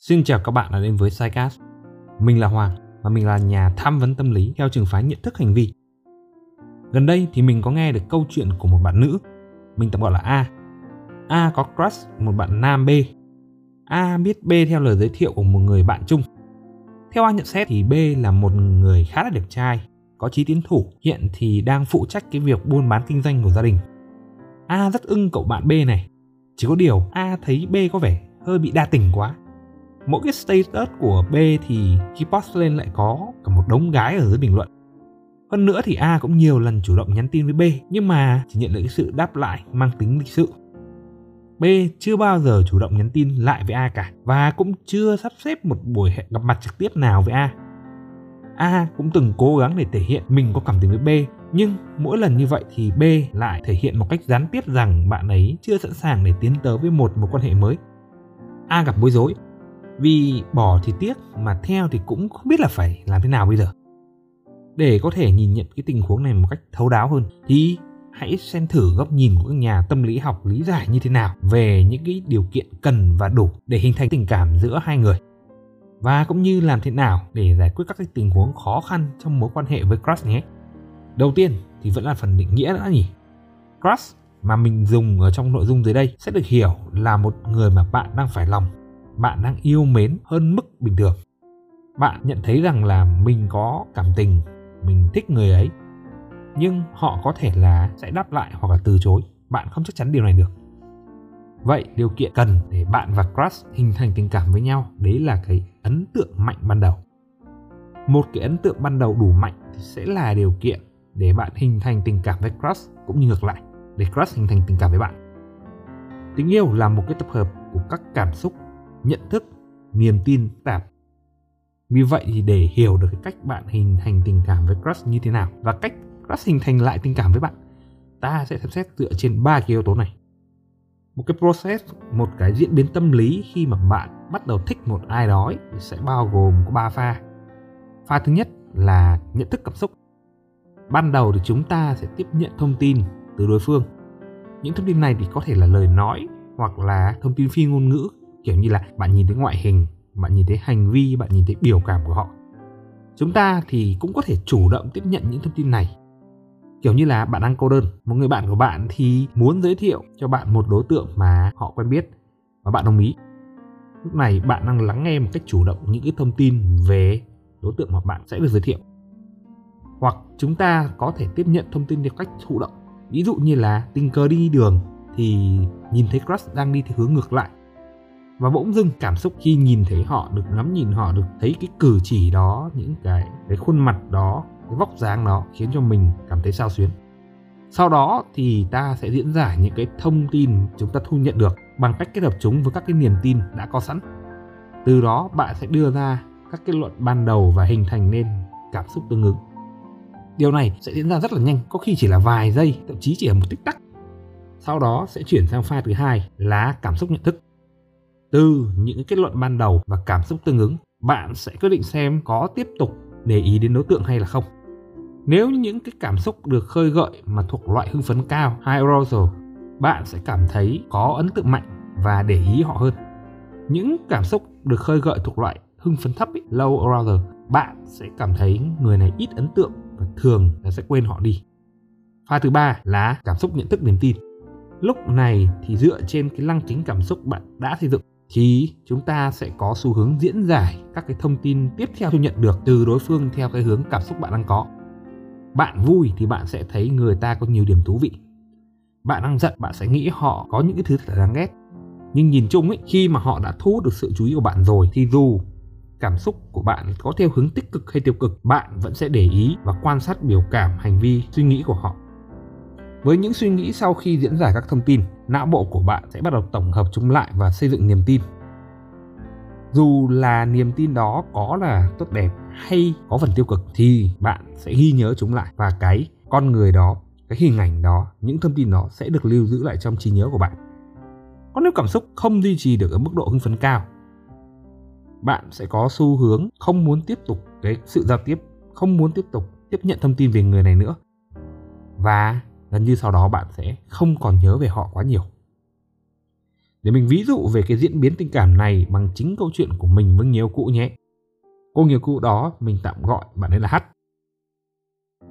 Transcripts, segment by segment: Xin chào các bạn đã đến với Psycast. Mình là Hoàng và mình là nhà tham vấn tâm lý theo trường phái nhận thức hành vi. Gần đây thì mình có nghe được câu chuyện của một bạn nữ, mình tạm gọi là A. A có crush một bạn nam B. A biết B theo lời giới thiệu của một người bạn chung. Theo A nhận xét thì B là một người khá là đẹp trai, có chí tiến thủ, hiện thì đang phụ trách cái việc buôn bán kinh doanh của gia đình. A rất ưng cậu bạn B này, chỉ có điều A thấy B có vẻ hơi bị đa tình quá. Mỗi cái status của B thì khi post lên lại có cả một đống gái ở dưới bình luận. Hơn nữa thì A cũng nhiều lần chủ động nhắn tin với B, nhưng mà chỉ nhận được cái sự đáp lại mang tính lịch sự. B chưa bao giờ chủ động nhắn tin lại với A cả, và cũng chưa sắp xếp một buổi hẹn gặp mặt trực tiếp nào với A. A cũng từng cố gắng để thể hiện mình có cảm tình với B, nhưng mỗi lần như vậy thì B lại thể hiện một cách gián tiếp rằng bạn ấy chưa sẵn sàng để tiến tới với một mối quan hệ mới. A gặp bối rối, vì bỏ thì tiếc mà theo thì cũng không biết là phải làm thế nào bây giờ. Để có thể nhìn nhận cái tình huống này một cách thấu đáo hơn thì hãy xem thử góc nhìn của các nhà tâm lý học lý giải như thế nào về những cái điều kiện cần và đủ để hình thành tình cảm giữa hai người, và cũng như làm thế nào để giải quyết các cái tình huống khó khăn trong mối quan hệ với crush nhé. Đầu tiên thì vẫn là phần định nghĩa đã nhỉ. Crush mà mình dùng ở trong nội dung dưới đây sẽ được hiểu là một người mà bạn đang phải lòng, bạn đang yêu mến hơn mức bình thường. Bạn nhận thấy rằng là mình có cảm tình, mình thích người ấy, nhưng họ có thể là sẽ đáp lại hoặc là từ chối, bạn không chắc chắn điều này được. Vậy điều kiện cần để bạn và crush hình thành tình cảm với nhau đấy là cái ấn tượng mạnh ban đầu. Một cái ấn tượng ban đầu đủ mạnh thì sẽ là điều kiện để bạn hình thành tình cảm với crush, cũng như ngược lại, để crush hình thành tình cảm với bạn. Tình yêu là một cái tập hợp của các cảm xúc, nhận thức, niềm tin phức tạp. Vì vậy thì để hiểu được cái cách bạn hình thành tình cảm với crush như thế nào và cách crush hình thành lại tình cảm với bạn, ta sẽ xem xét dựa trên 3 cái yếu tố này. Một cái process, một cái diễn biến tâm lý khi mà bạn bắt đầu thích một ai đó sẽ bao gồm có 3 pha. Pha thứ nhất là nhận thức cảm xúc. Ban đầu thì chúng ta sẽ tiếp nhận thông tin từ đối phương. Những thông tin này thì có thể là lời nói hoặc là thông tin phi ngôn ngữ, kiểu như là bạn nhìn thấy ngoại hình, bạn nhìn thấy hành vi, bạn nhìn thấy biểu cảm của họ. Chúng ta thì cũng có thể chủ động tiếp nhận những thông tin này. Kiểu như là bạn đang cô đơn, một người bạn của bạn thì muốn giới thiệu cho bạn một đối tượng mà họ quen biết và bạn đồng ý. Lúc này bạn đang lắng nghe một cách chủ động những cái thông tin về đối tượng mà bạn sẽ được giới thiệu. Hoặc chúng ta có thể tiếp nhận thông tin theo cách thụ động. Ví dụ như là tình cờ đi đường thì nhìn thấy crush đang đi theo hướng ngược lại, và bỗng dưng cảm xúc khi nhìn thấy họ, được ngắm nhìn họ, được thấy cái cử chỉ đó, những cái khuôn mặt đó, cái vóc dáng đó khiến cho mình cảm thấy xao xuyến. Sau đó thì ta sẽ diễn giải những cái thông tin chúng ta thu nhận được bằng cách kết hợp chúng với các cái niềm tin đã có sẵn. Từ đó bạn sẽ đưa ra các kết luận ban đầu và hình thành nên cảm xúc tương ứng. Điều này sẽ diễn ra rất là nhanh, có khi chỉ là vài giây, thậm chí chỉ là một tích tắc. Sau đó sẽ chuyển sang pha thứ hai là cảm xúc nhận thức. Từ những kết luận ban đầu và cảm xúc tương ứng, bạn sẽ quyết định xem có tiếp tục để ý đến đối tượng hay là không. Nếu những cái cảm xúc được khơi gợi mà thuộc loại hưng phấn cao, high arousal, bạn sẽ cảm thấy có ấn tượng mạnh và để ý họ hơn. Những cảm xúc được khơi gợi thuộc loại hưng phấn thấp, low arousal, bạn sẽ cảm thấy người này ít ấn tượng và thường là sẽ quên họ đi. Pha thứ ba là cảm xúc nhận thức niềm tin. Lúc này thì dựa trên cái lăng kính cảm xúc bạn đã xây dựng, thì chúng ta sẽ có xu hướng diễn giải các cái thông tin tiếp theo thu nhận được từ đối phương theo cái hướng cảm xúc bạn đang có. Bạn vui thì bạn sẽ thấy người ta có nhiều điểm thú vị. Bạn đang giận, bạn sẽ nghĩ họ có những cái thứ thật là đáng ghét. Nhưng nhìn chung ấy, khi mà họ đã thu hút được sự chú ý của bạn rồi thì dù cảm xúc của bạn có theo hướng tích cực hay tiêu cực, bạn vẫn sẽ để ý và quan sát biểu cảm, hành vi, suy nghĩ của họ. Với những suy nghĩ sau khi diễn giải các thông tin, não bộ của bạn sẽ bắt đầu tổng hợp chúng lại và xây dựng niềm tin. Dù là niềm tin đó có là tốt đẹp hay có phần tiêu cực thì bạn sẽ ghi nhớ chúng lại, và cái con người đó, cái hình ảnh đó, những thông tin đó sẽ được lưu giữ lại trong trí nhớ của bạn. Còn nếu cảm xúc không duy trì được ở mức độ hưng phấn cao, bạn sẽ có xu hướng không muốn tiếp tục cái sự giao tiếp, không muốn tiếp tục tiếp nhận thông tin về người này nữa, và gần như sau đó bạn sẽ không còn nhớ về họ quá nhiều. Để mình ví dụ về cái diễn biến tình cảm này bằng chính câu chuyện của mình với người yêu cũ nhé. Cô người yêu cũ đó mình tạm gọi bạn ấy là H.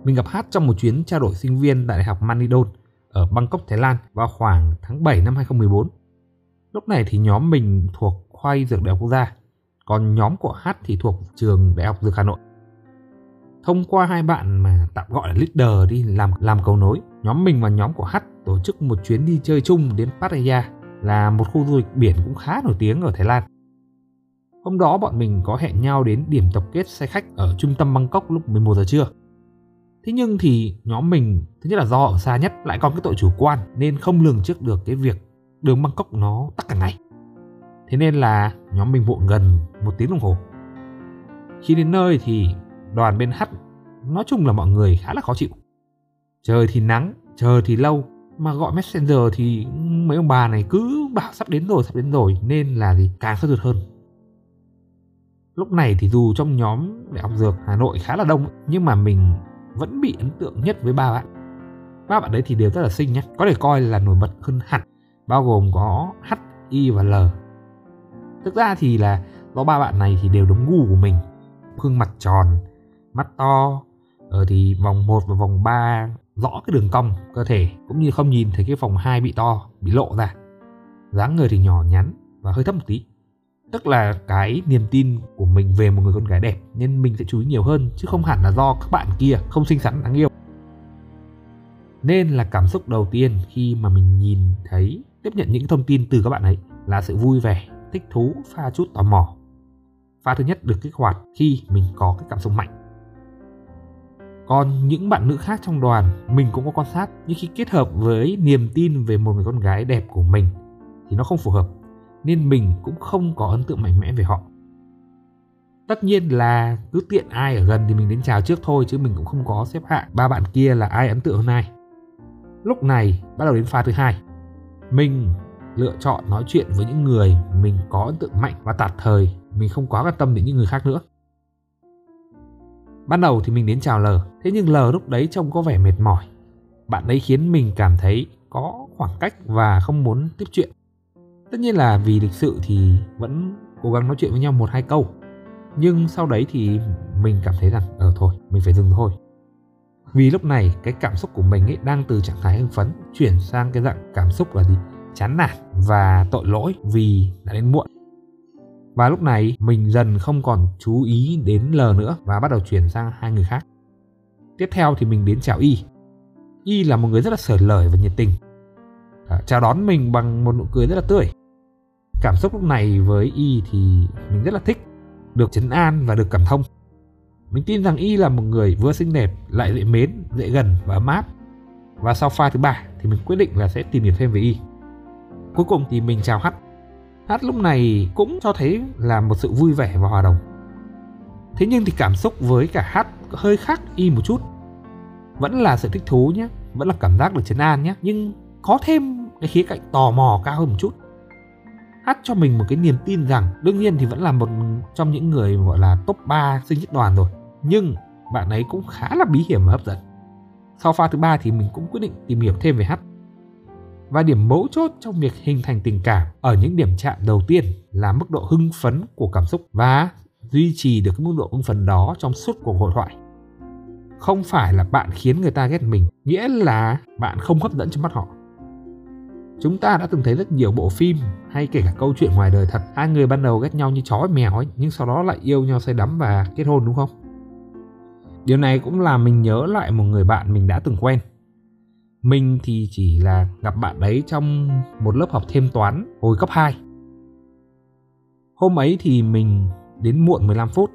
Mình gặp H trong một chuyến trao đổi sinh viên tại Đại học Manidon ở Bangkok, Thái Lan vào khoảng tháng 7 năm 2014. Lúc này thì nhóm mình thuộc khoa Dược Đại học Quốc gia, còn nhóm của H thì thuộc trường Đại học Dược Hà Nội. Thông qua hai bạn mà tạm gọi là leader đi làm cầu nối, nhóm mình và nhóm của H tổ chức một chuyến đi chơi chung đến Pattaya, là một khu du lịch biển cũng khá nổi tiếng ở Thái Lan. Hôm đó bọn mình có hẹn nhau đến điểm tập kết xe khách ở trung tâm Bangkok lúc 11 giờ trưa. Thế nhưng thì nhóm mình, thứ nhất là do ở xa nhất, lại còn cái tội chủ quan nên không lường trước được cái việc đường Bangkok nó tắc cả ngày. Thế nên là nhóm mình vội gần 1 tiếng đồng hồ. Khi đến nơi thì đoàn bên H, nói chung là mọi người khá là khó chịu. Trời thì nắng, chờ thì lâu, mà gọi messenger thì mấy ông bà này cứ bảo sắp đến rồi, nên là gì càng sốt ruột hơn. Lúc này thì dù trong nhóm Đại học Dược Hà Nội khá là đông, nhưng mà mình vẫn bị ấn tượng nhất với ba bạn. Ba bạn đấy thì đều rất là xinh nhé, có thể coi là nổi bật hơn hẳn, bao gồm có H, I và L. Thực ra thì là do ba bạn này thì đều đúng gu của mình. Gương mặt tròn, mắt to, thì vòng 1 và vòng 3 rõ cái đường cong cơ thể, cũng như không nhìn thấy cái vòng 2 bị to, bị lộ ra. Dáng người thì nhỏ nhắn và hơi thấp một tí. Tức là cái niềm tin của mình về một người con gái đẹp nên mình sẽ chú ý nhiều hơn, chứ không hẳn là do các bạn kia không xinh xắn đáng yêu. Nên là cảm xúc đầu tiên khi mà mình nhìn thấy, tiếp nhận những thông tin từ các bạn ấy là sự vui vẻ, thích thú, pha chút tò mò. Pha thứ nhất được kích hoạt khi mình có cái cảm xúc mạnh. Còn những bạn nữ khác trong đoàn mình cũng có quan sát, nhưng khi kết hợp với niềm tin về một người con gái đẹp của mình thì nó không phù hợp, nên mình cũng không có ấn tượng mạnh mẽ về họ. Tất nhiên là cứ tiện ai ở gần thì mình đến chào trước thôi, chứ mình cũng không có xếp hạng ba bạn kia là ai ấn tượng hơn ai. Lúc này bắt đầu đến pha thứ hai. Mình lựa chọn nói chuyện với những người mình có ấn tượng mạnh và tạm thời mình không quá quan tâm đến những người khác nữa. Ban đầu thì mình đến chào L, thế nhưng L lúc đấy trông có vẻ mệt mỏi. Bạn ấy khiến mình cảm thấy có khoảng cách và không muốn tiếp chuyện. Tất nhiên là vì lịch sự thì vẫn cố gắng nói chuyện với nhau 1-2 câu. Nhưng sau đấy thì mình cảm thấy rằng thôi, mình phải dừng thôi. Vì lúc này cái cảm xúc của mình ấy đang từ trạng thái hưng phấn chuyển sang cái dạng cảm xúc là gì? Chán nản và tội lỗi vì đã đến muộn. Và lúc này mình dần không còn chú ý đến L nữa và bắt đầu chuyển sang hai người khác. Tiếp theo thì mình đến chào Y. Y là một người rất là sởi lời và nhiệt tình, chào đón mình bằng một nụ cười rất là tươi. Cảm xúc lúc này với Y thì mình rất là thích, được trấn an và được cảm thông. Mình tin rằng Y là một người vừa xinh đẹp lại dễ mến, dễ gần và ấm áp. Và sau pha thứ ba thì mình quyết định là sẽ tìm hiểu thêm về Y. Cuối cùng thì mình chào H. Hát lúc này cũng cho thấy là một sự vui vẻ và hòa đồng. Thế nhưng thì cảm xúc với cả Hát hơi khác Y một chút. Vẫn là sự thích thú nhé, vẫn là cảm giác được trấn an nhé, nhưng có thêm cái khía cạnh tò mò cao hơn một chút. Hát cho mình một cái niềm tin rằng đương nhiên thì vẫn là một trong những người gọi là top 3 xinh nhất đoàn rồi, nhưng bạn ấy cũng khá là bí hiểm và hấp dẫn. Sau pha thứ ba thì mình cũng quyết định tìm hiểu thêm về Hát. Và điểm mấu chốt trong việc hình thành tình cảm ở những điểm chạm đầu tiên là mức độ hưng phấn của cảm xúc và duy trì được cái mức độ hưng phấn đó trong suốt cuộc hội thoại. Không phải là bạn khiến người ta ghét mình, nghĩa là bạn không hấp dẫn trong mắt họ. Chúng ta đã từng thấy rất nhiều bộ phim hay kể cả câu chuyện ngoài đời thật, hai người ban đầu ghét nhau như chó với mèo ấy, nhưng sau đó lại yêu nhau say đắm và kết hôn, đúng không? Điều này cũng làm mình nhớ lại một người bạn mình đã từng quen. Mình thì chỉ là gặp bạn ấy trong một lớp học thêm toán hồi cấp 2. Hôm ấy thì mình đến muộn 15 phút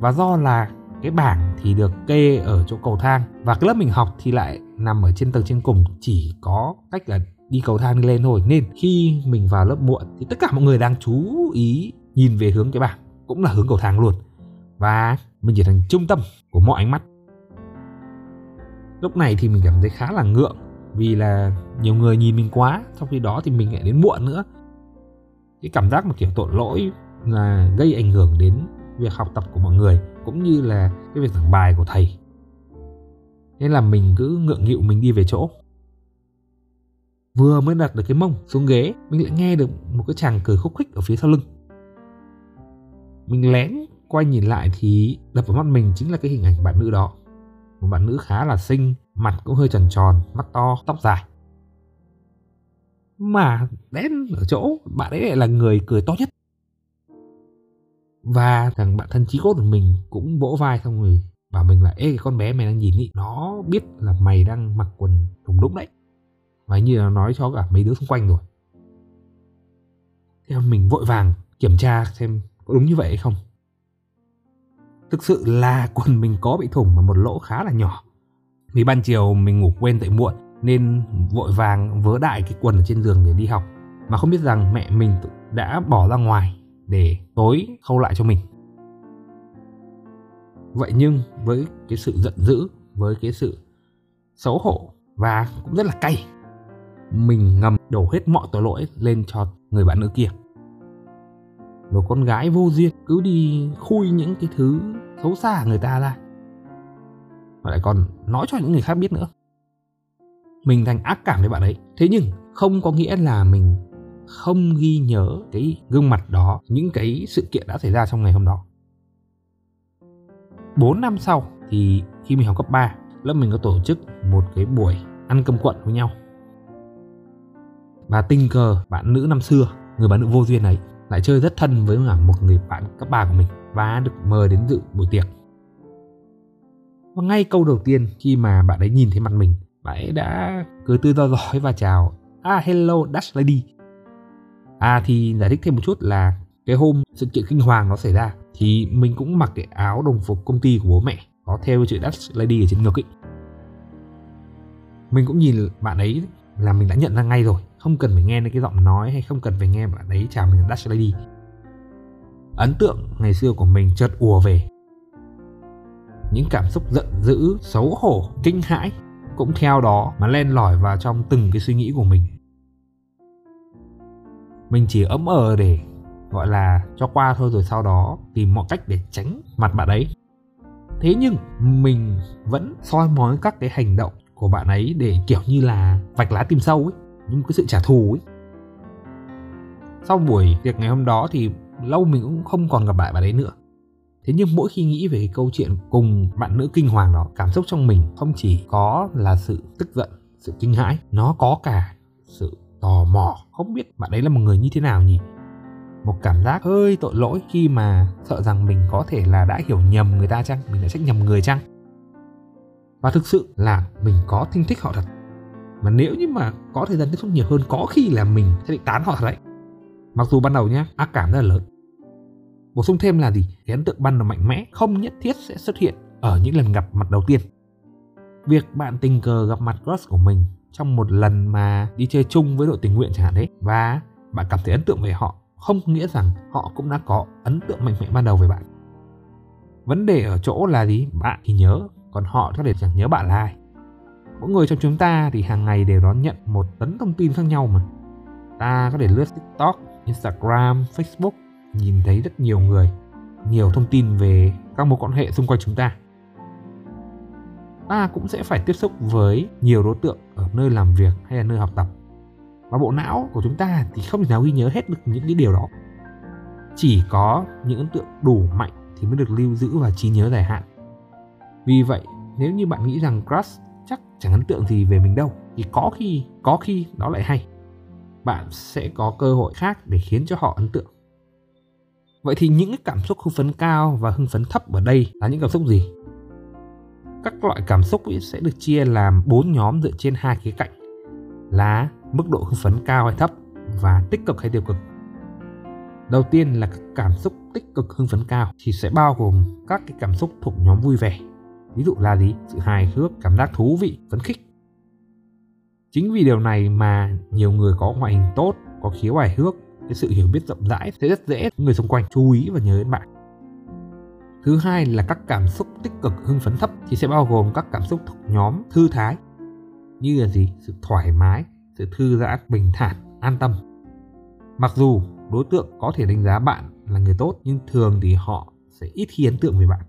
và do là cái bảng thì được kê ở chỗ cầu thang và cái lớp mình học thì lại nằm ở trên tầng trên cùng, chỉ có cách là đi cầu thang đi lên thôi, nên khi mình vào lớp muộn thì tất cả mọi người đang chú ý nhìn về hướng cái bảng cũng là hướng cầu thang luôn và mình trở thành trung tâm của mọi ánh mắt. Lúc này thì mình cảm thấy khá là ngượng vì là nhiều người nhìn mình quá, trong khi đó thì mình lại đến muộn nữa. Cái cảm giác mà kiểu tội lỗi là gây ảnh hưởng đến việc học tập của mọi người cũng như là cái việc giảng bài của thầy. Nên là mình cứ ngượng nghịu mình đi về chỗ. Vừa mới đặt được cái mông xuống ghế, mình lại nghe được một cái chàng cười khúc khích ở phía sau lưng. Mình lén quay nhìn lại thì đập vào mắt mình chính là cái hình ảnh bạn nữ đó. Một bạn nữ khá là xinh, mặt cũng hơi tròn tròn, mắt to, tóc dài. Mà đến ở chỗ bạn ấy lại là người cười to nhất. Và thằng bạn thân chí cốt của mình cũng vỗ vai xong rồi bảo mình là: Ê, cái con bé mày đang nhìn ý, nó biết là mày đang mặc quần thùng đũng đấy. Và như là nói cho cả mấy đứa xung quanh rồi. Thế mình vội vàng kiểm tra xem có đúng như vậy hay không. Thực sự là quần mình có bị thủng mà một lỗ khá là nhỏ. Vì ban chiều mình ngủ quên dậy muộn nên vội vàng vớ đại cái quần ở trên giường để đi học, mà không biết rằng mẹ mình đã bỏ ra ngoài để tối khâu lại cho mình. Vậy nhưng với cái sự giận dữ, với cái sự xấu hổ và cũng rất là cay, mình ngầm đổ hết mọi tội lỗi lên cho người bạn nữ kia. Rồi con gái vô duyên cứ đi khui những cái thứ xấu xa người ta ra, và lại còn nói cho những người khác biết nữa. Mình thành ác cảm với bạn ấy. Thế nhưng không có nghĩa là mình không ghi nhớ cái gương mặt đó, những cái sự kiện đã xảy ra trong ngày hôm đó. 4 năm sau thì khi mình học cấp 3, lớp mình có tổ chức một cái buổi ăn cơm quận với nhau. Và tình cờ bạn nữ năm xưa, người bạn nữ vô duyên ấy, lại chơi rất thân với một người bạn cấp 3 của mình và được mời đến dự buổi tiệc. Và ngay câu đầu tiên khi mà bạn ấy nhìn thấy mặt mình, bạn ấy đã cười tươi do rói và chào: hello Dutch lady. Thì giải thích thêm một chút là cái hôm sự kiện kinh hoàng nó xảy ra thì mình cũng mặc cái áo đồng phục công ty của bố mẹ, có theo chữ Dutch lady ở trên ngực ấy. Mình cũng nhìn bạn ấy là mình đã nhận ra ngay rồi, không cần phải nghe đến cái giọng nói hay không cần phải nghe bạn ấy chào mình là Dutch lady. Ấn tượng ngày xưa của mình chợt ùa về. Những cảm xúc giận dữ, xấu hổ, kinh hãi cũng theo đó mà len lỏi vào trong từng cái suy nghĩ của mình. Mình chỉ ấm ờ để gọi là cho qua thôi, rồi sau đó tìm mọi cách để tránh mặt bạn ấy. Thế nhưng mình vẫn soi mói các cái hành động của bạn ấy để kiểu như là vạch lá tìm sâu ấy, nhưng cái sự trả thù ấy. Sau buổi tiệc ngày hôm đó thì lâu mình cũng không còn gặp lại bạn ấy nữa. Thế nhưng mỗi khi nghĩ về cái câu chuyện cùng bạn nữ kinh hoàng đó, cảm xúc trong mình không chỉ có là sự tức giận, sự kinh hãi, nó có cả sự tò mò, không biết bạn ấy là một người như thế nào nhỉ. Một cảm giác hơi tội lỗi khi mà sợ rằng mình có thể là đã hiểu nhầm người ta chăng, mình đã trách nhầm người chăng. Và thực sự là mình có thinh thích họ thật. Mà nếu như mà có thời gian tiếp xúc nhiều hơn, có khi là mình sẽ định tán họ thật đấy. Mặc dù ban đầu nhá, ác cảm rất là lớn. Bổ sung thêm là gì? Cái ấn tượng ban đầu mạnh mẽ không nhất thiết sẽ xuất hiện ở những lần gặp mặt đầu tiên. Việc bạn tình cờ gặp mặt crush của mình trong một lần mà đi chơi chung với đội tình nguyện chẳng hạn đấy, và bạn cảm thấy ấn tượng về họ, không nghĩa rằng họ cũng đã có ấn tượng mạnh mẽ ban đầu về bạn. Vấn đề ở chỗ là gì? Bạn thì nhớ, còn họ có thể chẳng nhớ bạn là ai. Mỗi người trong chúng ta thì hàng ngày đều đón nhận một tấn thông tin khác nhau mà. Ta có thể lướt TikTok, Instagram, Facebook, nhìn thấy rất nhiều người, nhiều thông tin về các mối quan hệ xung quanh chúng ta. Ta cũng sẽ phải tiếp xúc với nhiều đối tượng ở nơi làm việc hay là nơi học tập. Và bộ não của chúng ta thì không thể nào ghi nhớ hết được những cái điều đó. Chỉ có những ấn tượng đủ mạnh thì mới được lưu giữ và trí nhớ dài hạn. Vì vậy, nếu như bạn nghĩ rằng crush chắc chẳng ấn tượng gì về mình đâu, thì có khi đó lại hay. Bạn sẽ có cơ hội khác để khiến cho họ ấn tượng. Vậy thì những cảm xúc hưng phấn cao và hưng phấn thấp ở đây là những cảm xúc gì? Các loại cảm xúc sẽ được chia làm 4 nhóm dựa trên 2 khía cạnh là mức độ hưng phấn cao hay thấp và tích cực hay tiêu cực. Đầu tiên là cảm xúc tích cực hưng phấn cao thì sẽ bao gồm các cái cảm xúc thuộc nhóm vui vẻ. Ví dụ là gì? Sự hài hước, cảm giác thú vị, phấn khích. Chính vì điều này mà nhiều người có ngoại hình tốt, có khiếu hài hước, cái sự hiểu biết rộng rãi sẽ rất dễ người xung quanh chú ý và nhớ đến bạn. Thứ hai là các cảm xúc tích cực hưng phấn thấp thì sẽ bao gồm các cảm xúc thuộc nhóm thư thái. Như là gì? Sự thoải mái, sự thư giãn, bình thản, an tâm. Mặc dù đối tượng có thể đánh giá bạn là người tốt, nhưng thường thì họ sẽ ít khi ấn tượng về bạn.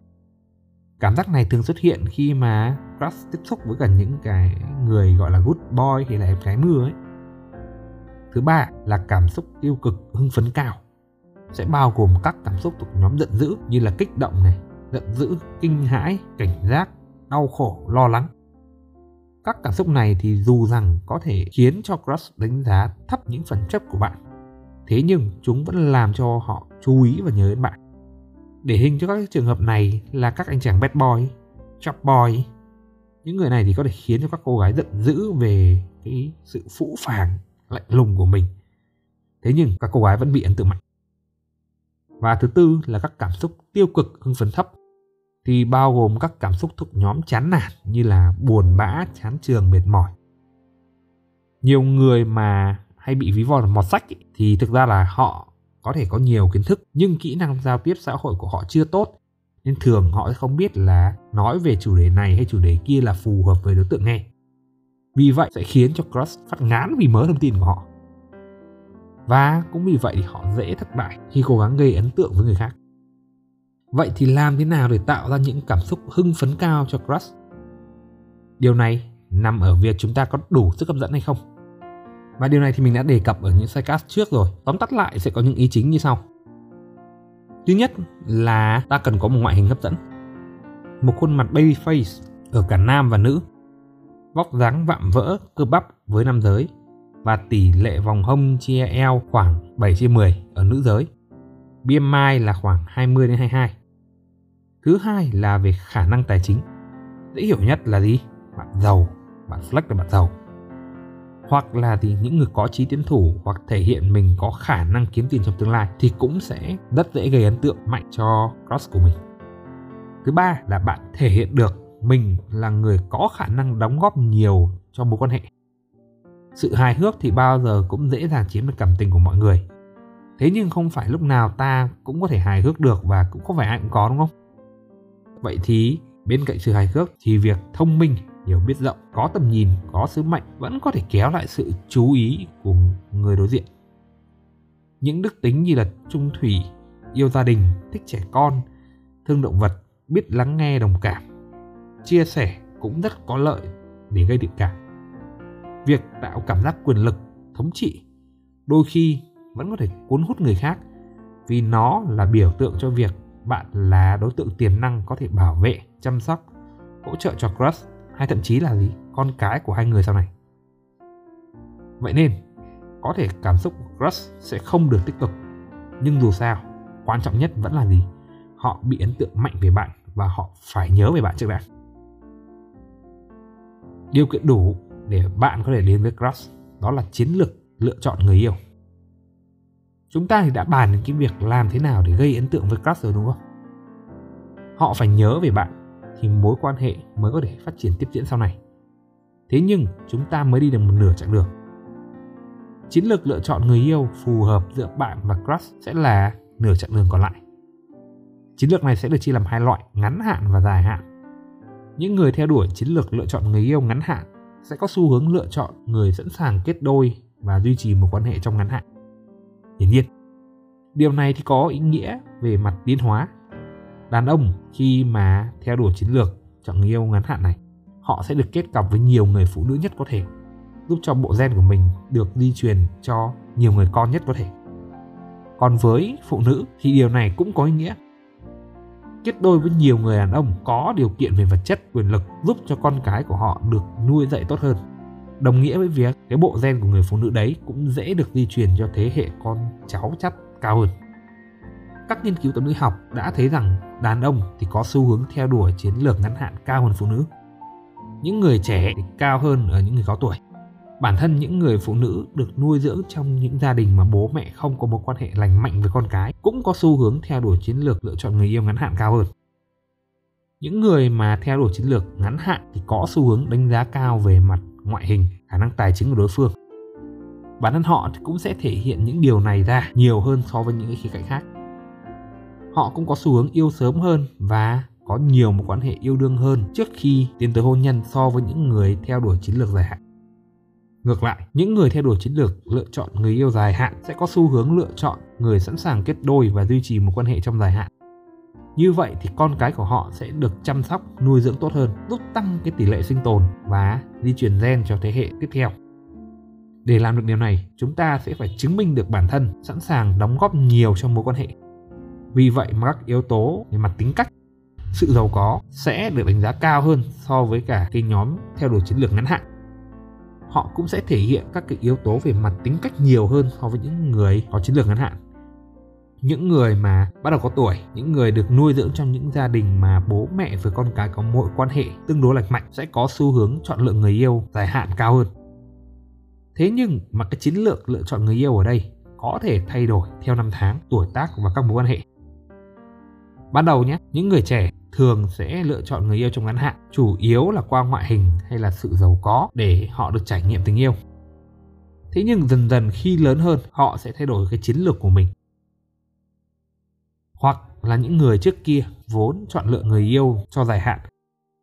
Cảm giác này thường xuất hiện khi mà crush tiếp xúc với cả những cái người gọi là good boy hay là em gái mưa ấy. Thứ ba là cảm xúc tiêu cực hưng phấn cao, sẽ bao gồm các cảm xúc thuộc nhóm giận dữ như là kích động này, giận dữ, kinh hãi, cảnh giác, đau khổ, lo lắng. Các cảm xúc này thì dù rằng có thể khiến cho crush đánh giá thấp những phần chấp của bạn, thế nhưng chúng vẫn làm cho họ chú ý và nhớ đến bạn. Điển hình cho các trường hợp này là các anh chàng bad boy, chop boy. Những người này thì có thể khiến cho các cô gái giận dữ về cái sự phũ phàng, lạnh lùng của mình. Thế nhưng các cô gái vẫn bị ấn tượng mạnh. Và thứ tư là các cảm xúc tiêu cực hưng phấn thấp, thì bao gồm các cảm xúc thuộc nhóm chán nản như là buồn bã, chán chường, mệt mỏi. Nhiều người mà hay bị ví von là mọt sách ấy, thì thực ra là họ có thể có nhiều kiến thức nhưng kỹ năng giao tiếp xã hội của họ chưa tốt, nên thường họ không biết là nói về chủ đề này hay chủ đề kia là phù hợp với đối tượng nghe. Vì vậy sẽ khiến cho crush phát ngán vì mớ thông tin của họ. Và cũng vì vậy thì họ dễ thất bại khi cố gắng gây ấn tượng với người khác. Vậy thì làm thế nào để tạo ra những cảm xúc hưng phấn cao cho crush? Điều này nằm ở việc chúng ta có đủ sức hấp dẫn hay không. Và điều này thì mình đã đề cập ở những Psycast trước rồi. Tóm tắt lại sẽ có những ý chính như sau. Thứ nhất là ta cần có một ngoại hình hấp dẫn, một khuôn mặt baby face ở cả nam và nữ, vóc dáng vạm vỡ, cơ bắp với nam giới và tỷ lệ vòng hông chia eo khoảng 7/10 ở nữ giới. BMI là khoảng 20-22. Thứ hai là về khả năng tài chính. Dễ hiểu nhất là gì? Bạn giàu, bạn flex là bạn giàu. Hoặc là thì những người có chí tiến thủ hoặc thể hiện mình có khả năng kiếm tiền trong tương lai thì cũng sẽ rất dễ gây ấn tượng mạnh cho crush của mình. Thứ ba là bạn thể hiện được mình là người có khả năng đóng góp nhiều cho mối quan hệ. Sự hài hước thì bao giờ cũng dễ dàng chiếm được cảm tình của mọi người. Thế nhưng không phải lúc nào ta cũng có thể hài hước được và cũng không phải ai cũng có, đúng không? Vậy thì bên cạnh sự hài hước thì việc thông minh, hiểu biết rộng, có tầm nhìn, có sứ mệnh vẫn có thể kéo lại sự chú ý của người đối diện. Những đức tính như là trung thủy, yêu gia đình, thích trẻ con, thương động vật, biết lắng nghe, đồng cảm, chia sẻ cũng rất có lợi để gây thiện cảm. Việc tạo cảm giác quyền lực, thống trị đôi khi vẫn có thể cuốn hút người khác vì nó là biểu tượng cho việc bạn là đối tượng tiềm năng có thể bảo vệ, chăm sóc, hỗ trợ cho crush hay thậm chí là gì? Con cái của hai người sau này. Vậy nên, có thể cảm xúc của crush sẽ không được tích cực, nhưng dù sao, quan trọng nhất vẫn là gì? Họ bị ấn tượng mạnh về bạn và họ phải nhớ về bạn trước đã. Điều kiện đủ để bạn có thể đến với crush đó là chiến lược lựa chọn người yêu. Chúng ta thì đã bàn đến cái việc làm thế nào để gây ấn tượng với crush rồi, đúng không? Họ phải nhớ về bạn thì mối quan hệ mới có thể phát triển tiếp diễn sau này. Thế nhưng chúng ta mới đi được một nửa chặng đường. Chiến lược lựa chọn người yêu phù hợp giữa bạn và crush sẽ là nửa chặng đường còn lại. Chiến lược này sẽ được chia làm hai loại, ngắn hạn và dài hạn. Những người theo đuổi chiến lược lựa chọn người yêu ngắn hạn sẽ có xu hướng lựa chọn người sẵn sàng kết đôi và duy trì một quan hệ trong ngắn hạn. Hiển nhiên, điều này thì có ý nghĩa về mặt tiến hóa. Đàn ông khi mà theo đuổi chiến lược chọn người yêu ngắn hạn này, họ sẽ được kết cặp với nhiều người phụ nữ nhất có thể, giúp cho bộ gen của mình được di truyền cho nhiều người con nhất có thể. Còn với phụ nữ thì điều này cũng có ý nghĩa. Kết đôi với nhiều người đàn ông có điều kiện về vật chất, quyền lực giúp cho con cái của họ được nuôi dạy tốt hơn. Đồng nghĩa với việc cái bộ gen của người phụ nữ đấy cũng dễ được di truyền cho thế hệ con cháu chắt cao hơn. Các nghiên cứu tâm lý học đã thấy rằng đàn ông thì có xu hướng theo đuổi chiến lược ngắn hạn cao hơn phụ nữ. Những người trẻ thì cao hơn ở những người có tuổi. Bản thân những người phụ nữ được nuôi dưỡng trong những gia đình mà bố mẹ không có mối quan hệ lành mạnh với con cái cũng có xu hướng theo đuổi chiến lược lựa chọn người yêu ngắn hạn cao hơn. Những người mà theo đuổi chiến lược ngắn hạn thì có xu hướng đánh giá cao về mặt ngoại hình, khả năng tài chính của đối phương. Bản thân họ thì cũng sẽ thể hiện những điều này ra nhiều hơn so với những khía cạnh khác. Họ cũng có xu hướng yêu sớm hơn và có nhiều mối quan hệ yêu đương hơn trước khi tiến tới hôn nhân so với những người theo đuổi chiến lược dài hạn. Ngược lại, những người theo đuổi chiến lược lựa chọn người yêu dài hạn sẽ có xu hướng lựa chọn người sẵn sàng kết đôi và duy trì một quan hệ trong dài hạn. Như vậy thì con cái của họ sẽ được chăm sóc, nuôi dưỡng tốt hơn, giúp tăng cái tỷ lệ sinh tồn và di truyền gen cho thế hệ tiếp theo. Để làm được điều này, chúng ta sẽ phải chứng minh được bản thân, sẵn sàng đóng góp nhiều trong mối quan hệ. Vì vậy mà các yếu tố về mặt tính cách, sự giàu có sẽ được đánh giá cao hơn so với cả cái nhóm theo đuổi chiến lược ngắn hạn. Họ cũng sẽ thể hiện các cái yếu tố về mặt tính cách nhiều hơn so với những người có chiến lược ngắn hạn. Những người mà bắt đầu có tuổi, những người được nuôi dưỡng trong những gia đình mà bố mẹ với con cái có mối quan hệ tương đối lành mạnh sẽ có xu hướng chọn lựa người yêu dài hạn cao hơn. Thế nhưng mà cái chiến lược lựa chọn người yêu ở đây có thể thay đổi theo năm tháng, tuổi tác và các mối quan hệ. Ban đầu nhé, những người trẻ thường sẽ lựa chọn người yêu trong ngắn hạn, chủ yếu là qua ngoại hình hay là sự giàu có để họ được trải nghiệm tình yêu. Thế nhưng dần dần khi lớn hơn, họ sẽ thay đổi cái chiến lược của mình. Hoặc là những người trước kia vốn chọn lựa người yêu cho dài hạn,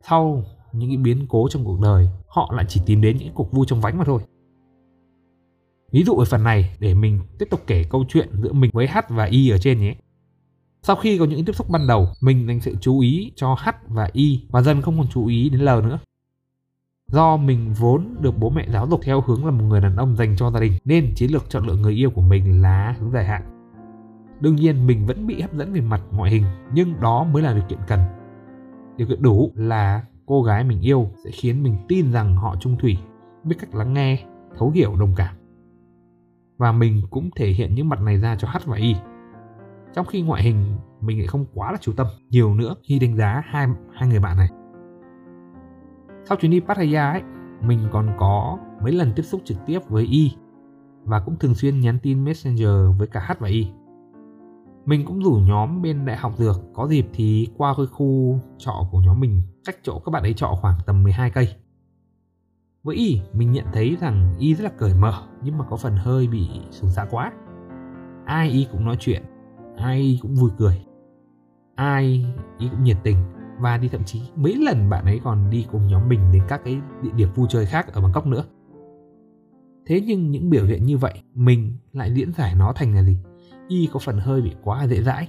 sau những cái biến cố trong cuộc đời, họ lại chỉ tìm đến những cuộc vui trong vánh mà thôi. Ví dụ ở phần này để mình tiếp tục kể câu chuyện giữa mình với H và Y ở trên nhé. Sau khi có những tiếp xúc ban đầu, mình dành sự chú ý cho H và Y và dần không còn chú ý đến L nữa. Do mình vốn được bố mẹ giáo dục theo hướng là một người đàn ông dành cho gia đình, nên chiến lược chọn lựa người yêu của mình là hướng dài hạn. Đương nhiên mình vẫn bị hấp dẫn về mặt ngoại hình, nhưng đó mới là điều kiện cần. Điều kiện đủ là cô gái mình yêu sẽ khiến mình tin rằng họ chung thủy, biết cách lắng nghe, thấu hiểu, đồng cảm. Và mình cũng thể hiện những mặt này ra cho H và Y. Trong khi ngoại hình mình lại không quá là chú tâm nhiều nữa khi đánh giá hai người bạn này. Sau chuyến đi Pattaya ấy, mình còn có mấy lần tiếp xúc trực tiếp với Y và cũng thường xuyên nhắn tin Messenger với cả H và Y. Mình cũng rủ nhóm bên đại học dược có dịp thì qua cái khu trọ của nhóm mình, cách chỗ các bạn ấy trọ khoảng tầm 12 cây. Với Y, mình nhận thấy rằng Y rất là cởi mở nhưng mà có phần hơi bị xuống xã quá. Ai Y cũng nói chuyện, ai cũng vui cười, ai ý cũng nhiệt tình. Và đi thậm chí mấy lần bạn ấy còn đi cùng nhóm mình đến các cái địa điểm vui chơi khác ở Bangkok nữa. Thế nhưng những biểu hiện như vậy mình lại diễn giải nó thành là gì? Y có phần hơi bị quá dễ dãi.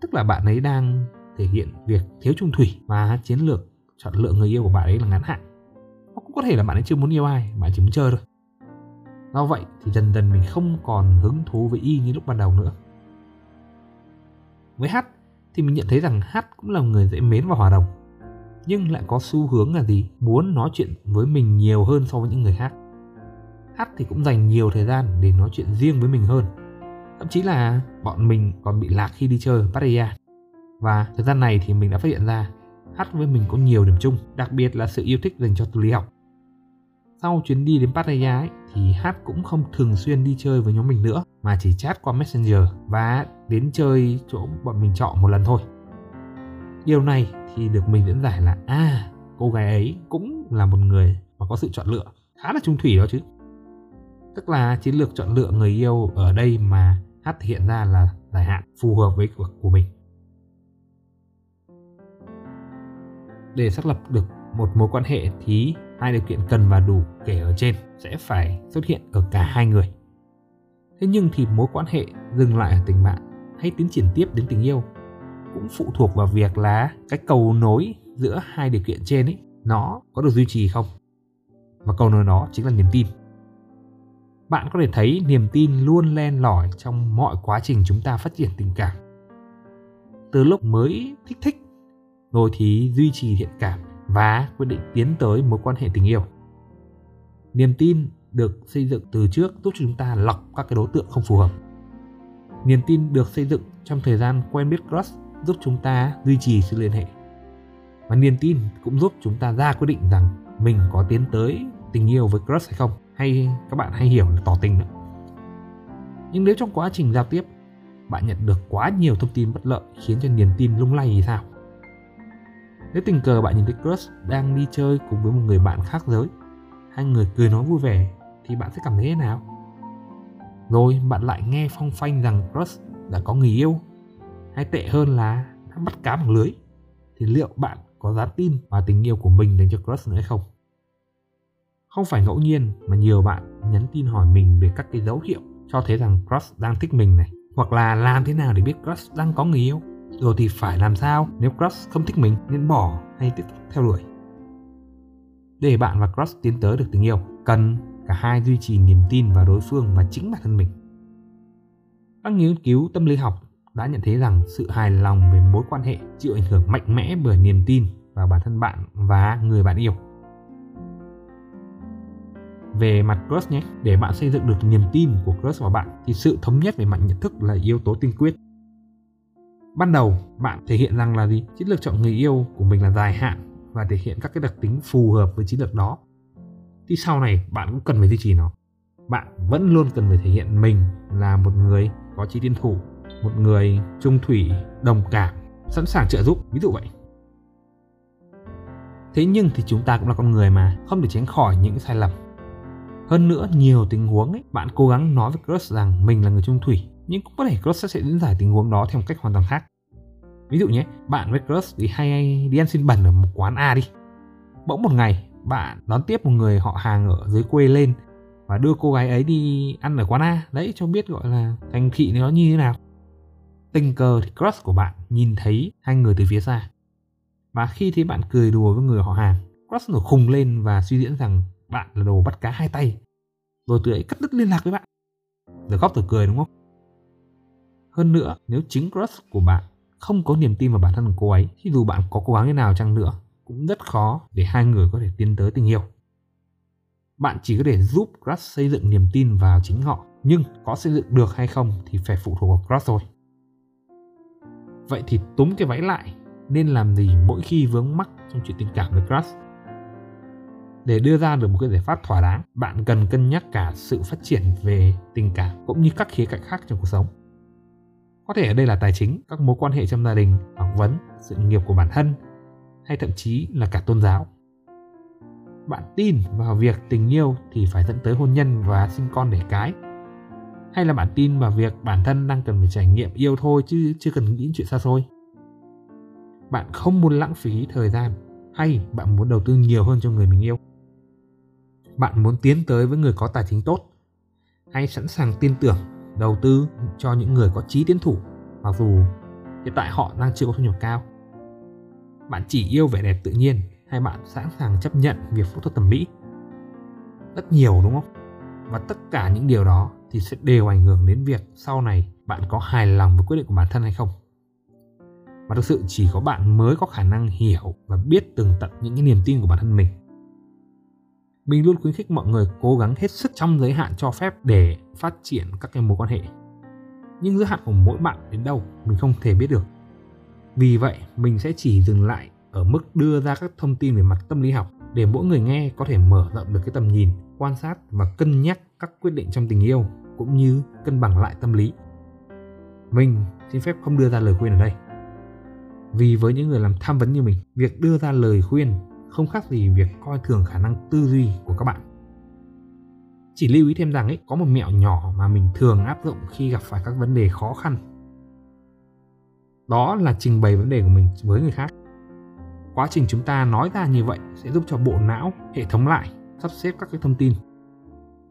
Tức là bạn ấy đang thể hiện việc thiếu chung thủy và chiến lược chọn lựa người yêu của bạn ấy là ngắn hạn. Hoặc cũng có thể là bạn ấy chưa muốn yêu ai, bạn chỉ muốn chơi thôi. Do vậy thì dần dần mình không còn hứng thú với Y như lúc ban đầu nữa. Với H thì mình nhận thấy rằng H cũng là người dễ mến và hòa đồng, nhưng lại có xu hướng là gì? Muốn nói chuyện với mình nhiều hơn so với những người khác. H thì cũng dành nhiều thời gian để nói chuyện riêng với mình hơn. Thậm chí là bọn mình còn bị lạc khi đi chơi ở Pattaya. Và thời gian này thì mình đã phát hiện ra H với mình có nhiều điểm chung, đặc biệt là sự yêu thích dành cho tâm lý học. Sau chuyến đi đến Pattaya ấy, thì H cũng không thường xuyên đi chơi với nhóm mình nữa mà chỉ chat qua Messenger và đến chơi chỗ bọn mình trọ một lần thôi. Điều này thì được mình dẫn giải là cô gái ấy cũng là một người mà có sự chọn lựa khá là chung thủy đó chứ. Tức là chiến lược chọn lựa người yêu ở đây mà H thể hiện ra là dài hạn, phù hợp với của mình. Để xác lập được một mối quan hệ thì hai điều kiện cần và đủ kể ở trên sẽ phải xuất hiện ở cả hai người. Thế nhưng thì mối quan hệ dừng lại ở tình bạn hay tiến triển tiếp đến tình yêu cũng phụ thuộc vào việc là cái cầu nối giữa hai điều kiện trên ấy nó có được duy trì không. Và cầu nối đó chính là niềm tin. Bạn có thể thấy niềm tin luôn len lỏi trong mọi quá trình chúng ta phát triển tình cảm. Từ lúc mới thích rồi thì duy trì thiện cảm và quyết định tiến tới mối quan hệ tình yêu. Niềm tin được xây dựng từ trước giúp chúng ta lọc các cái đối tượng không phù hợp. Niềm tin được xây dựng trong thời gian quen biết crush giúp chúng ta duy trì sự liên hệ. Và niềm tin cũng giúp chúng ta ra quyết định rằng mình có tiến tới tình yêu với crush hay không, hay các bạn hay hiểu là tỏ tình nữa. Nhưng nếu trong quá trình giao tiếp bạn nhận được quá nhiều thông tin bất lợi khiến cho niềm tin lung lay thì sao? Nếu tình cờ bạn nhìn thấy crush đang đi chơi cùng với một người bạn khác giới, hai người cười nói vui vẻ thì bạn sẽ cảm thấy thế nào? Rồi bạn lại nghe phong phanh rằng crush đã có người yêu, hay tệ hơn là đã bắt cá bằng lưới, thì liệu bạn có dám tin vào tình yêu của mình dành cho crush nữa hay không? Không phải ngẫu nhiên mà nhiều bạn nhắn tin hỏi mình về các cái dấu hiệu cho thấy rằng crush đang thích mình này, hoặc là làm thế nào để biết crush đang có người yêu. Rồi thì phải làm sao nếu crush không thích mình, nên bỏ hay tiếp tục theo đuổi? Để bạn và crush tiến tới được tình yêu, cần Cả hai duy trì niềm tin vào đối phương và chính bản thân mình. Các nghiên cứu tâm lý học đã nhận thấy rằng sự hài lòng về mối quan hệ chịu ảnh hưởng mạnh mẽ bởi niềm tin vào bản thân bạn và người bạn yêu. Về mặt crush nhé, để bạn xây dựng được niềm tin của crush vào bạn thì sự thống nhất về mặt nhận thức là yếu tố tiên quyết. Ban đầu, bạn thể hiện rằng là gì? Chiến lược chọn người yêu của mình là dài hạn và thể hiện các cái đặc tính phù hợp với chiến lược đó. Thì sau này bạn cũng cần phải duy trì nó. Bạn vẫn luôn cần phải thể hiện mình là một người có chí tiến thủ, một người trung thủy, đồng cảm, sẵn sàng trợ giúp, ví dụ vậy. Thế nhưng thì chúng ta cũng là con người mà, không thể tránh khỏi những sai lầm. Hơn nữa, nhiều tình huống ấy, bạn cố gắng nói với crush rằng mình là người trung thủy, nhưng cũng có thể crush sẽ diễn giải tình huống đó theo một cách hoàn toàn khác. Ví dụ nhé, bạn với crush thì hay đi ăn xin bẩn ở một quán A đi. Bỗng một ngày, bạn đón tiếp một người họ hàng ở dưới quê lên và đưa cô gái ấy đi ăn ở quán A, đấy cho biết gọi là thành thị nó như thế nào. Tình cờ thì crush của bạn nhìn thấy hai người từ phía xa. Và khi thấy bạn cười đùa với người họ hàng, crush nổi khùng lên và suy diễn rằng bạn là đồ bắt cá hai tay. Rồi từ ấy cắt đứt liên lạc với bạn. Giờ khóc rồi cười đúng không? Hơn nữa, nếu chính crush của bạn không có niềm tin vào bản thân của cô ấy thì dù bạn có cố gắng thế nào chăng nữa cũng rất khó để hai người có thể tiến tới tình yêu. Bạn chỉ có thể giúp crush xây dựng niềm tin vào chính họ, nhưng có xây dựng được hay không thì phải phụ thuộc vào crush thôi. Vậy thì túm cái váy lại, nên làm gì mỗi khi vướng mắc trong chuyện tình cảm với crush? Để đưa ra được một cái giải pháp thỏa đáng, bạn cần cân nhắc cả sự phát triển về tình cảm cũng như các khía cạnh khác trong cuộc sống. Có thể ở đây là tài chính, các mối quan hệ trong gia đình, học vấn, sự nghiệp của bản thân, hay thậm chí là cả tôn giáo. Bạn tin vào việc tình yêu thì phải dẫn tới hôn nhân và sinh con đẻ cái, hay là bạn tin vào việc bản thân đang cần phải trải nghiệm yêu thôi chứ chưa cần nghĩ chuyện xa xôi? Bạn không muốn lãng phí thời gian, hay bạn muốn đầu tư nhiều hơn cho người mình yêu? Bạn muốn tiến tới với người có tài chính tốt, hay sẵn sàng tin tưởng đầu tư cho những người có chí tiến thủ mặc dù hiện tại họ đang chưa có thu nhập cao? Bạn chỉ yêu vẻ đẹp tự nhiên, hay bạn sẵn sàng chấp nhận việc phẫu thuật thẩm mỹ? Rất nhiều đúng không? Và tất cả những điều đó thì sẽ đều ảnh hưởng đến việc sau này bạn có hài lòng với quyết định của bản thân hay không. Và thực sự chỉ có bạn mới có khả năng hiểu và biết tường tận những cái niềm tin của bản thân mình. Mình luôn khuyến khích mọi người cố gắng hết sức trong giới hạn cho phép để phát triển các cái mối quan hệ. Nhưng giới hạn của mỗi bạn đến đâu mình không thể biết được. Vì vậy, mình sẽ chỉ dừng lại ở mức đưa ra các thông tin về mặt tâm lý học để mỗi người nghe có thể mở rộng được cái tầm nhìn, quan sát và cân nhắc các quyết định trong tình yêu cũng như cân bằng lại tâm lý. Mình xin phép không đưa ra lời khuyên ở đây. Vì với những người làm tham vấn như mình, việc đưa ra lời khuyên không khác gì việc coi thường khả năng tư duy của các bạn. Chỉ lưu ý thêm rằng có một mẹo nhỏ mà mình thường áp dụng khi gặp phải các vấn đề khó khăn. Đó là trình bày vấn đề của mình với người khác. Quá trình chúng ta nói ra như vậy sẽ giúp cho bộ não hệ thống lại, sắp xếp các cái thông tin.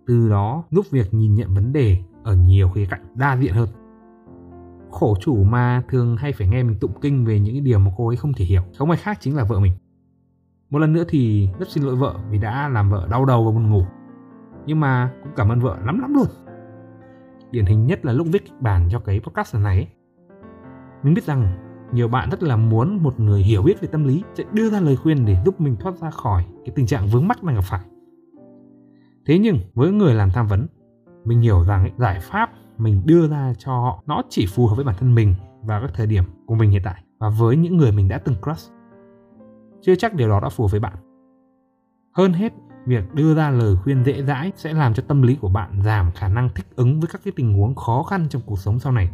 Từ đó giúp việc nhìn nhận vấn đề ở nhiều khía cạnh đa diện hơn. Khổ chủ mà thường hay phải nghe mình tụng kinh về những cái điều mà cô ấy không thể hiểu, không ai khác chính là vợ mình. Một lần nữa thì rất xin lỗi vợ vì đã làm vợ đau đầu và buồn ngủ. Nhưng mà cũng cảm ơn vợ lắm lắm luôn. Điển hình nhất là lúc viết kịch bản cho cái podcast này ấy. Mình biết rằng nhiều bạn rất là muốn một người hiểu biết về tâm lý sẽ đưa ra lời khuyên để giúp mình thoát ra khỏi cái tình trạng vướng mắc đang gặp phải. Thế nhưng với người làm tham vấn, mình hiểu rằng giải pháp mình đưa ra cho họ nó chỉ phù hợp với bản thân mình và các thời điểm của mình hiện tại và với những người mình đã từng crush. Chưa chắc điều đó đã phù hợp với bạn. Hơn hết, việc đưa ra lời khuyên dễ dãi sẽ làm cho tâm lý của bạn giảm khả năng thích ứng với các cái tình huống khó khăn trong cuộc sống sau này.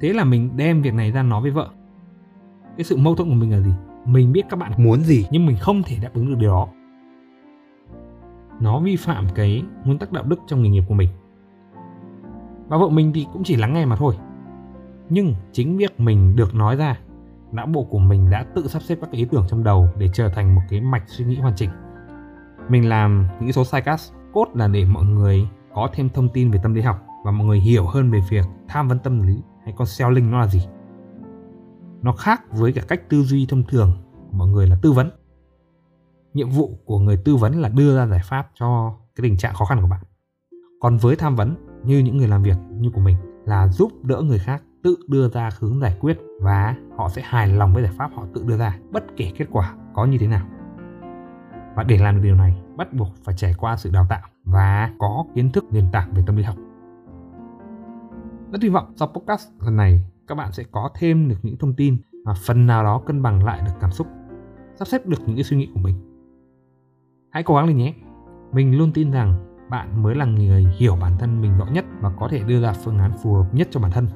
Thế là mình đem việc này ra nói với vợ. Cái sự mâu thuẫn của mình là gì? Mình biết các bạn muốn gì nhưng mình không thể đáp ứng được điều đó. Nó vi phạm cái nguyên tắc đạo đức trong nghề nghiệp của mình. Và vợ mình thì cũng chỉ lắng nghe mà thôi. Nhưng chính việc mình được nói ra, não bộ của mình đã tự sắp xếp các ý tưởng trong đầu để trở thành một cái mạch suy nghĩ hoàn chỉnh. Mình làm những số Psycast cốt là để mọi người có thêm thông tin về tâm lý học và mọi người hiểu hơn về việc tham vấn tâm lý hay counseling nó là gì. Nó khác với cả cách tư duy thông thường của mọi người là tư vấn. nhiệm vụ của người tư vấn là đưa ra giải pháp cho cái tình trạng khó khăn của bạn. Còn với tham vấn, như những người làm việc như của mình, là giúp đỡ người khác tự đưa ra hướng giải quyết và họ sẽ hài lòng với giải pháp họ tự đưa ra, bất kể kết quả có như thế nào. Và để làm được điều này, bắt buộc phải trải qua sự đào tạo và có kiến thức nền tảng về tâm lý học. Rất hy vọng sau podcast lần này, các bạn sẽ có thêm được những thông tin và phần nào đó cân bằng lại được cảm xúc, sắp xếp được những cái suy nghĩ của mình. Hãy cố gắng lên nhé. Mình luôn tin rằng bạn mới là người hiểu bản thân mình rõ nhất và có thể đưa ra phương án phù hợp nhất cho bản thân.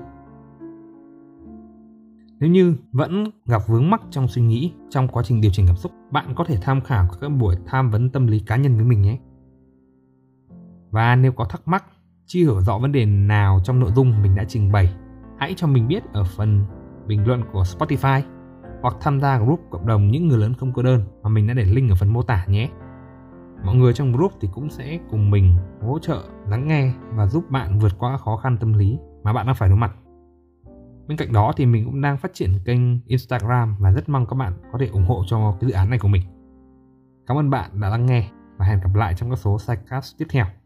Nếu như vẫn gặp vướng mắc trong suy nghĩ trong quá trình điều chỉnh cảm xúc, bạn có thể tham khảo các buổi tham vấn tâm lý cá nhân với mình nhé. Và nếu có thắc mắc, chưa hiểu rõ vấn đề nào trong nội dung mình đã trình bày, hãy cho mình biết ở phần bình luận của Spotify hoặc tham gia group cộng đồng những người lớn không cô đơn mà mình đã để link ở phần mô tả nhé. Mọi người trong group thì cũng sẽ cùng mình hỗ trợ, lắng nghe và giúp bạn vượt qua khó khăn tâm lý mà bạn đang phải đối mặt. Bên cạnh đó thì mình cũng đang phát triển kênh Instagram và rất mong các bạn có thể ủng hộ cho cái dự án này của mình. Cảm ơn bạn đã lắng nghe và hẹn gặp lại trong các số Psycast tiếp theo.